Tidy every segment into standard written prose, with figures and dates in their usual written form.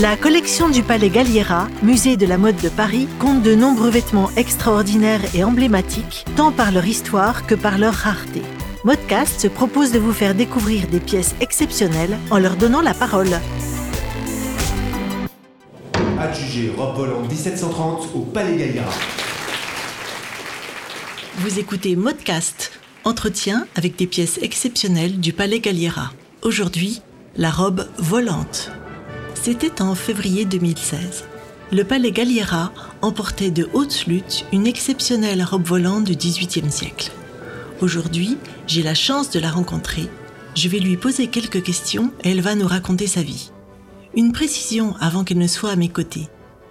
La collection du Palais Galliera, musée de la mode de Paris, compte de nombreux vêtements extraordinaires et emblématiques, tant par leur histoire que par leur rareté. Modcast se propose de vous faire découvrir des pièces exceptionnelles en leur donnant la parole. Adjugé Rob Volant 1730 au Palais Galliera. Vous écoutez Modcast, entretien avec des pièces exceptionnelles du Palais Galliera. Aujourd'hui, la robe volante. C'était en février 2016. Le Palais Galliera emportait de haute lutte une exceptionnelle robe volante du XVIIIe siècle. Aujourd'hui, j'ai la chance de la rencontrer. Je vais lui poser quelques questions et elle va nous raconter sa vie. Une précision avant qu'elle ne soit à mes côtés.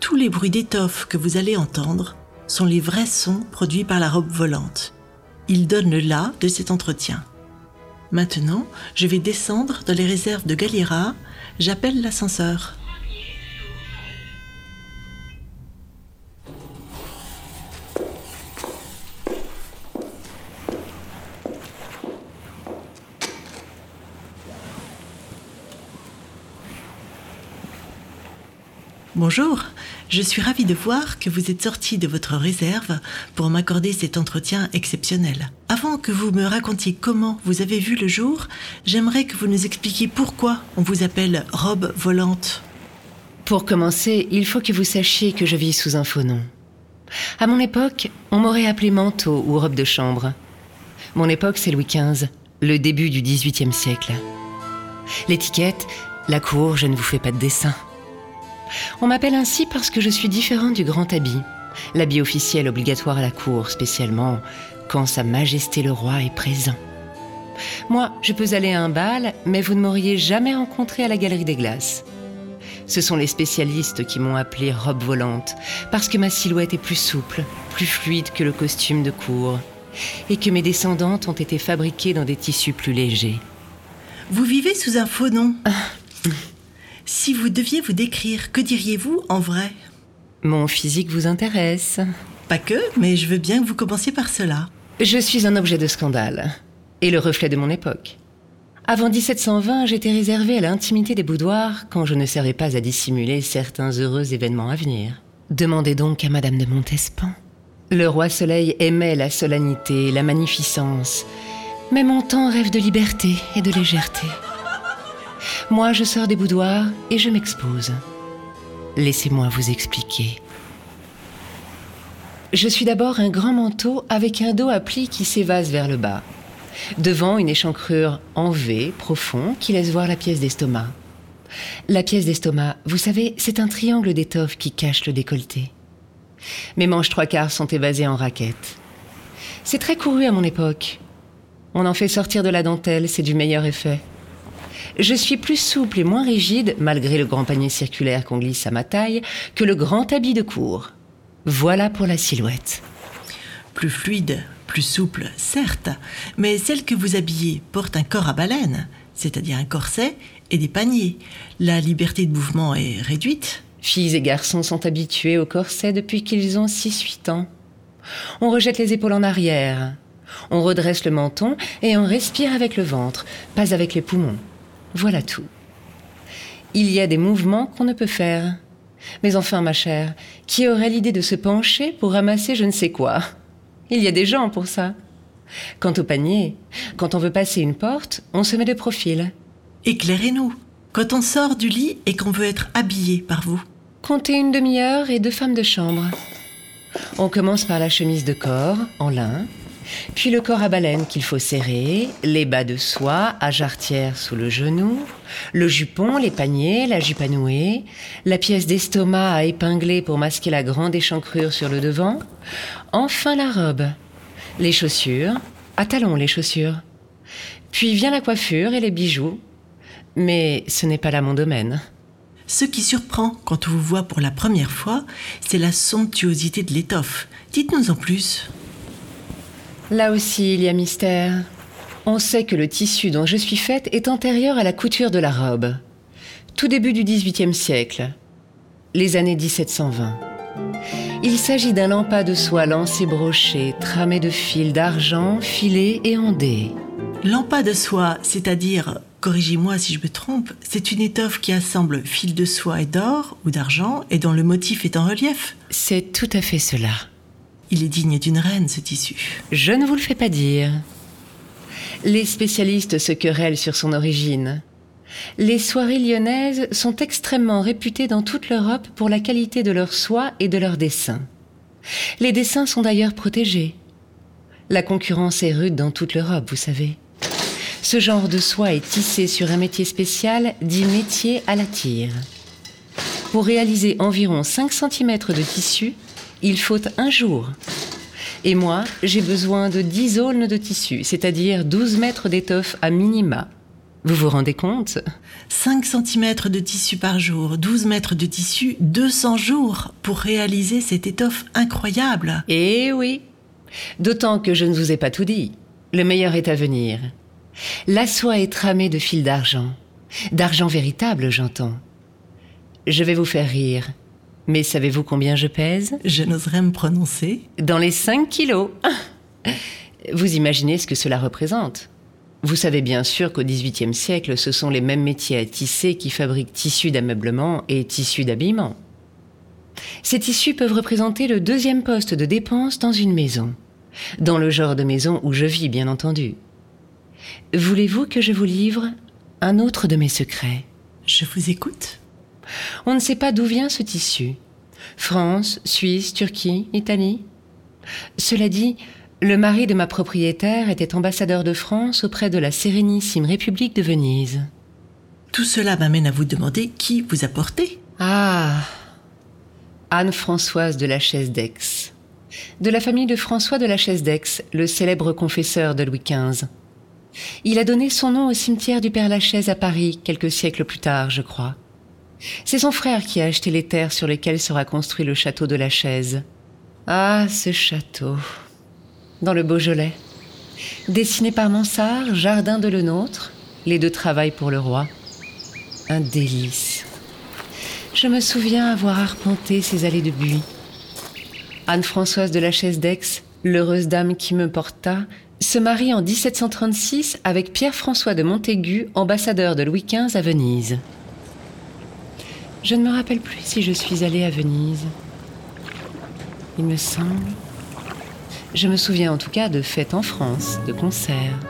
Tous les bruits d'étoffe que vous allez entendre sont les vrais sons produits par la robe volante. Ils donnent le là de cet entretien. Maintenant, je vais descendre dans les réserves de Galliera. J'appelle l'ascenseur. Bonjour, je suis ravie de voir que vous êtes sorti de votre réserve pour m'accorder cet entretien exceptionnel. Avant que vous me racontiez comment vous avez vu le jour, j'aimerais que vous nous expliquiez pourquoi on vous appelle robe volante. Pour commencer, il faut que vous sachiez que je vis sous un faux nom. À mon époque, on m'aurait appelé manteau ou robe de chambre. Mon époque, c'est Louis XV, le début du XVIIIe siècle. L'étiquette, la cour, je ne vous fais pas de dessin. On m'appelle ainsi parce que je suis différent du grand habit, l'habit officiel obligatoire à la cour, spécialement quand Sa Majesté le Roi est présent. Moi, je peux aller à un bal, mais vous ne m'auriez jamais rencontré à la Galerie des Glaces. Ce sont les spécialistes qui m'ont appelée robe volante, parce que ma silhouette est plus souple, plus fluide que le costume de cour, et que mes descendantes ont été fabriquées dans des tissus plus légers. Vous vivez sous un faux nom. Si vous deviez vous décrire, que diriez-vous en vrai ? Mon physique vous intéresse. Pas que, mais je veux bien que vous commenciez par cela. Je suis un objet de scandale, et le reflet de mon époque. Avant 1720, j'étais réservée à l'intimité des boudoirs quand je ne servais pas à dissimuler certains heureux événements à venir. Demandez donc à Madame de Montespan. Le roi Soleil aimait la solennité, la magnificence, mais mon temps rêve de liberté et de légèreté. Moi, je sors des boudoirs et je m'expose. Laissez-moi vous expliquer. Je suis d'abord un grand manteau avec un dos à plis qui s'évase vers le bas. Devant, une échancrure en V, profond, qui laisse voir la pièce d'estomac. La pièce d'estomac, vous savez, c'est un triangle d'étoffe qui cache le décolleté. Mes manches trois quarts sont évasées en raquettes. C'est très couru à mon époque. On en fait sortir de la dentelle, c'est du meilleur effet. Je suis plus souple et moins rigide, malgré le grand panier circulaire qu'on glisse à ma taille, que le grand habit de cour. Voilà pour la silhouette. Plus fluide, plus souple, certes, mais celle que vous habillez porte un corps à baleine, c'est-à-dire un corset et des paniers. La liberté de mouvement est réduite. Filles et garçons sont habitués au corset depuis qu'ils ont 6-8 ans. On rejette les épaules en arrière, on redresse le menton et on respire avec le ventre, pas avec les poumons. Voilà tout. Il y a des mouvements qu'on ne peut faire. Mais enfin, ma chère, qui aurait l'idée de se pencher pour ramasser je ne sais quoi ? Il y a des gens pour ça. Quant au panier, quand on veut passer une porte, on se met de profil. Éclairez-nous. Quand on sort du lit et qu'on veut être habillé par vous. Comptez une demi-heure et 2 femmes de chambre. On commence par la chemise de corps, en lin. Puis le corps à baleine qu'il faut serrer, les bas de soie à jarretière sous le genou, le jupon, les paniers, la jupe à nouer, la pièce d'estomac à épingler pour masquer la grande échancrure sur le devant, enfin la robe, les chaussures, à talons les chaussures. Puis vient la coiffure et les bijoux, mais ce n'est pas là mon domaine. Ce qui surprend quand on vous voit pour la première fois, c'est la somptuosité de l'étoffe. Dites-nous en plus. Là aussi, il y a mystère. On sait que le tissu dont je suis faite est antérieur à la couture de la robe. Tout début du XVIIIe siècle, les années 1720. Il s'agit d'un lampas de soie lancé broché, tramé de fils d'argent, filé et ondé. Lampas de soie, c'est-à-dire corrigez-moi si je me trompe, c'est une étoffe qui assemble fils de soie et d'or ou d'argent et dont le motif est en relief. C'est tout à fait cela. Il est digne d'une reine, ce tissu. Je ne vous le fais pas dire. Les spécialistes se querellent sur son origine. Les soieries lyonnaises sont extrêmement réputées dans toute l'Europe pour la qualité de leur soie et de leurs dessins. Les dessins sont d'ailleurs protégés. La concurrence est rude dans toute l'Europe, vous savez. Ce genre de soie est tissé sur un métier spécial dit métier à la tire. Pour réaliser environ 5 cm de tissu, il faut un jour. Et moi, j'ai besoin de 10 aulnes de tissu, c'est-à-dire 12 mètres d'étoffe à minima. Vous vous rendez compte ? 5 cm de tissu par jour, 12 mètres de tissu, 200 jours pour réaliser cette étoffe incroyable. Eh oui ! D'autant que je ne vous ai pas tout dit. Le meilleur est à venir. La soie est tramée de fils d'argent. D'argent véritable, j'entends. Je vais vous faire rire. Mais savez-vous combien je pèse ? Je n'oserais me prononcer. Dans les 5 kilos. Vous imaginez ce que cela représente ? Vous savez bien sûr qu'au XVIIIe siècle, ce sont les mêmes métiers à tisser qui fabriquent tissus d'ameublement et tissus d'habillement. Ces tissus peuvent représenter le 2e poste de dépense dans une maison. Dans le genre de maison où je vis, bien entendu. Voulez-vous que je vous livre un autre de mes secrets ? Je vous écoute. On ne sait pas d'où vient ce tissu. France, Suisse, Turquie, Italie. Cela dit, le mari de ma propriétaire était ambassadeur de France auprès de la Sérénissime République de Venise. Tout cela m'amène à vous demander qui vous a porté. Ah, Anne-Françoise de La Chaise d'Aix. De la famille de François de Lachaise d'Aix, le célèbre confesseur de Louis XV. Il a donné son nom au cimetière du Père Lachaise à Paris, quelques siècles plus tard, je crois. C'est son frère qui a acheté les terres sur lesquelles sera construit le château de La Chaise. Ah, ce château dans le Beaujolais. Dessiné par Mansart, jardin de Le Nôtre, les deux travaillent pour le roi. Un délice. Je me souviens avoir arpenté ces allées de buis. Anne-Françoise de La Chaise d'Aix, l'heureuse dame qui me porta, se marie en 1736 avec Pierre-François de Montaigu, ambassadeur de Louis XV à Venise. Je ne me rappelle plus si je suis allée à Venise. Il me semble... Je me souviens en tout cas de fêtes en France, de concerts.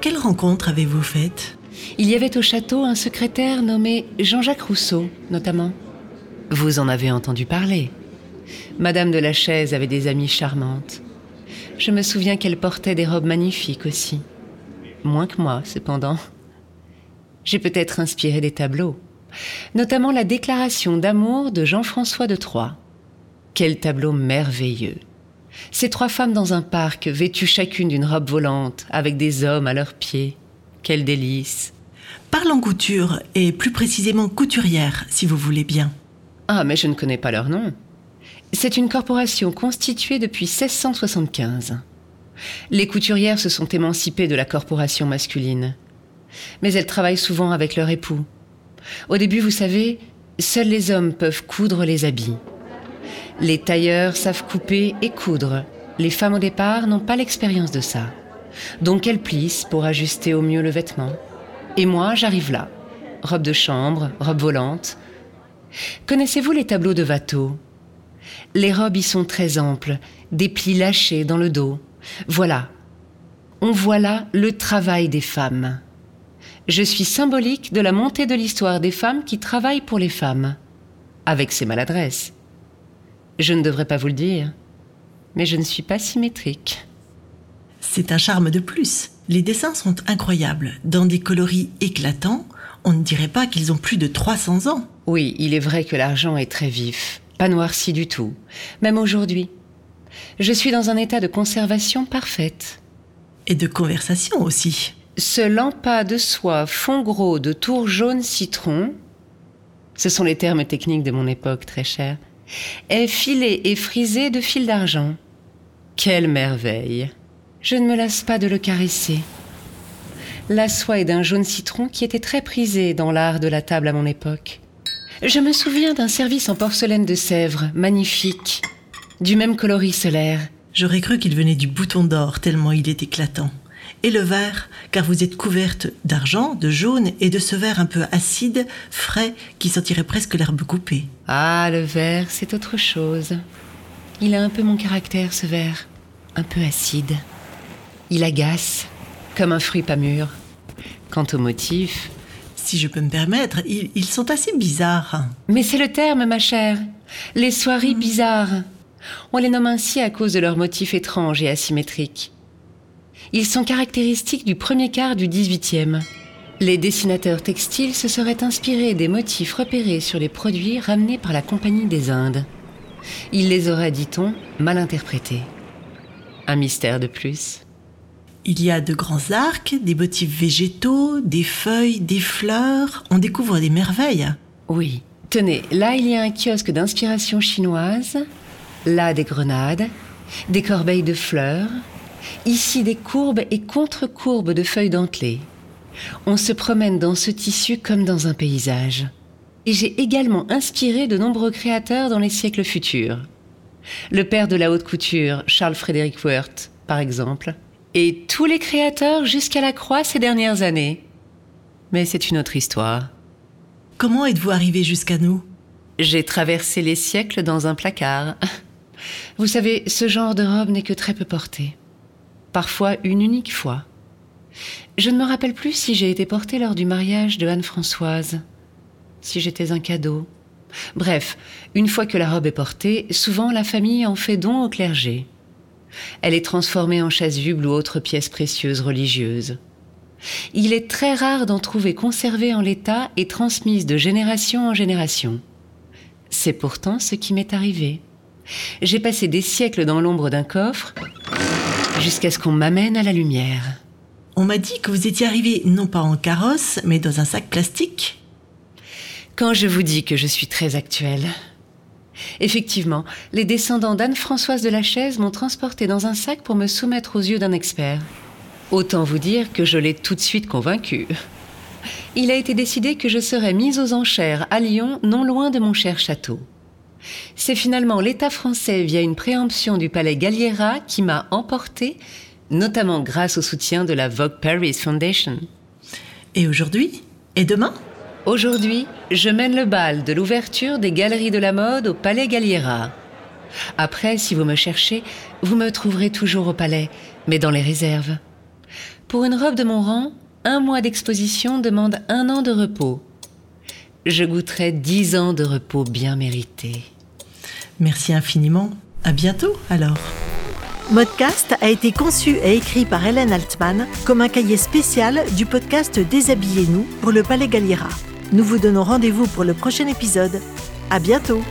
Quelle rencontre avez-vous faite ? Il y avait au château un secrétaire nommé Jean-Jacques Rousseau, notamment. Vous en avez entendu parler. Madame de La Chaise avait des amies charmantes. Je me souviens qu'elle portait des robes magnifiques aussi. Moins que moi, cependant. J'ai peut-être inspiré des tableaux, notamment la déclaration d'amour de Jean-François de Troyes. Quel tableau merveilleux ! Ces 3 femmes dans un parc, vêtues chacune d'une robe volante, avec des hommes à leurs pieds. Quel délice ! Parlons couture, et plus précisément couturière, si vous voulez bien. Ah, mais je ne connais pas leur nom. C'est une corporation constituée depuis 1675. Les couturières se sont émancipées de la corporation masculine. Mais elles travaillent souvent avec leur époux. Au début, vous savez, seuls les hommes peuvent coudre les habits. Les tailleurs savent couper et coudre. Les femmes au départ n'ont pas l'expérience de ça. Donc elles plissent pour ajuster au mieux le vêtement. Et moi, j'arrive là. Robe de chambre, robe volante. Connaissez-vous les tableaux de Watteau ? Les robes y sont très amples, des plis lâchés dans le dos. Voilà. On voit là le travail des femmes. Je suis symbolique de la montée de l'histoire des femmes qui travaillent pour les femmes. Avec ses maladresses. Je ne devrais pas vous le dire, mais je ne suis pas symétrique. C'est un charme de plus. Les dessins sont incroyables, dans des coloris éclatants. On ne dirait pas qu'ils ont plus de 300 ans. Oui, il est vrai que l'argent est très vif, pas noirci du tout, même aujourd'hui. Je suis dans un état de conservation parfaite. Et de conversation aussi. Ce lampas de soie fond gros de tour jaune citron, ce sont les termes techniques de mon époque très chers, est filé et frisé de fil d'argent. Quelle merveille! Je ne me lasse pas de le caresser. La soie est d'un jaune citron qui était très prisé dans l'art de la table à mon époque. Je me souviens d'un service en porcelaine de Sèvres, magnifique, du même coloris solaire. J'aurais cru qu'il venait du Bouton d'Or tellement il est éclatant. et le vert, car vous êtes couverte d'argent, de jaune et de ce vert un peu acide, frais, qui sentirait presque l'herbe coupée. Ah, le vert, c'est autre chose. Il a un peu mon caractère, ce vert, un peu acide. Il agace, comme un fruit pas mûr. Quant aux motifs... Si je peux me permettre, ils sont assez bizarres. Mais c'est le terme, ma chère. Les soieries bizarres. On les nomme ainsi à cause de leurs motifs étranges et asymétriques. Ils sont caractéristiques du premier quart du XVIIIe. Les dessinateurs textiles se seraient inspirés des motifs repérés sur les produits ramenés par la Compagnie des Indes. Ils les auraient, dit-on, mal interprétés. Un mystère de plus. Il y a de grands arcs, des motifs végétaux, des feuilles, des fleurs. On découvre des merveilles. Oui. Tenez, là, il y a un kiosque d'inspiration chinoise. Là, des grenades, des corbeilles de fleurs. Ici, des courbes et contre-courbes de feuilles dentelées. On se promène dans ce tissu comme dans un paysage. Et j'ai également inspiré de nombreux créateurs dans les siècles futurs. Le père de la haute couture, Charles Frédéric Worth, par exemple. Et tous les créateurs jusqu'à la croix ces dernières années. Mais c'est une autre histoire. Comment êtes-vous arrivé jusqu'à nous ? J'ai traversé les siècles dans un placard. Vous savez, ce genre de robe n'est que très peu portée. Parfois une unique fois. Je ne me rappelle plus si j'ai été portée lors du mariage de Anne-Françoise, si j'étais un cadeau. Bref, une fois que la robe est portée, souvent la famille en fait don au clergé. Elle est transformée en chasuble ou autre pièce précieuse religieuse. Il est très rare d'en trouver conservée en l'état et transmise de génération en génération. C'est pourtant ce qui m'est arrivé. J'ai passé des siècles dans l'ombre d'un coffre jusqu'à ce qu'on m'amène à la lumière. On m'a dit que vous étiez arrivé non pas en carrosse, mais dans un sac plastique. Quand je vous dis que je suis très actuelle... Effectivement, les descendants d'Anne-Françoise de La Chaise m'ont transporté dans un sac pour me soumettre aux yeux d'un expert. Autant vous dire que je l'ai tout de suite convaincu. Il a été décidé que je serais mise aux enchères à Lyon, non loin de mon cher château. C'est finalement l'État français, via une préemption du Palais Galliera, qui m'a emportée, notamment grâce au soutien de la Vogue Paris Foundation. Et aujourd'hui ? Et demain ? Aujourd'hui, je mène le bal de l'ouverture des Galeries de la mode au Palais Galliera. Après, si vous me cherchez, vous me trouverez toujours au Palais, mais dans les réserves. Pour une robe de mon rang, 1 mois d'exposition demande 1 an de repos. Je goûterai 10 ans de repos bien mérités. Merci infiniment. À bientôt, alors. Modcast a été conçu et écrit par Hélène Altman comme un cahier spécial du podcast Déshabillez-nous pour le Palais Galliera. Nous vous donnons rendez-vous pour le prochain épisode. À bientôt!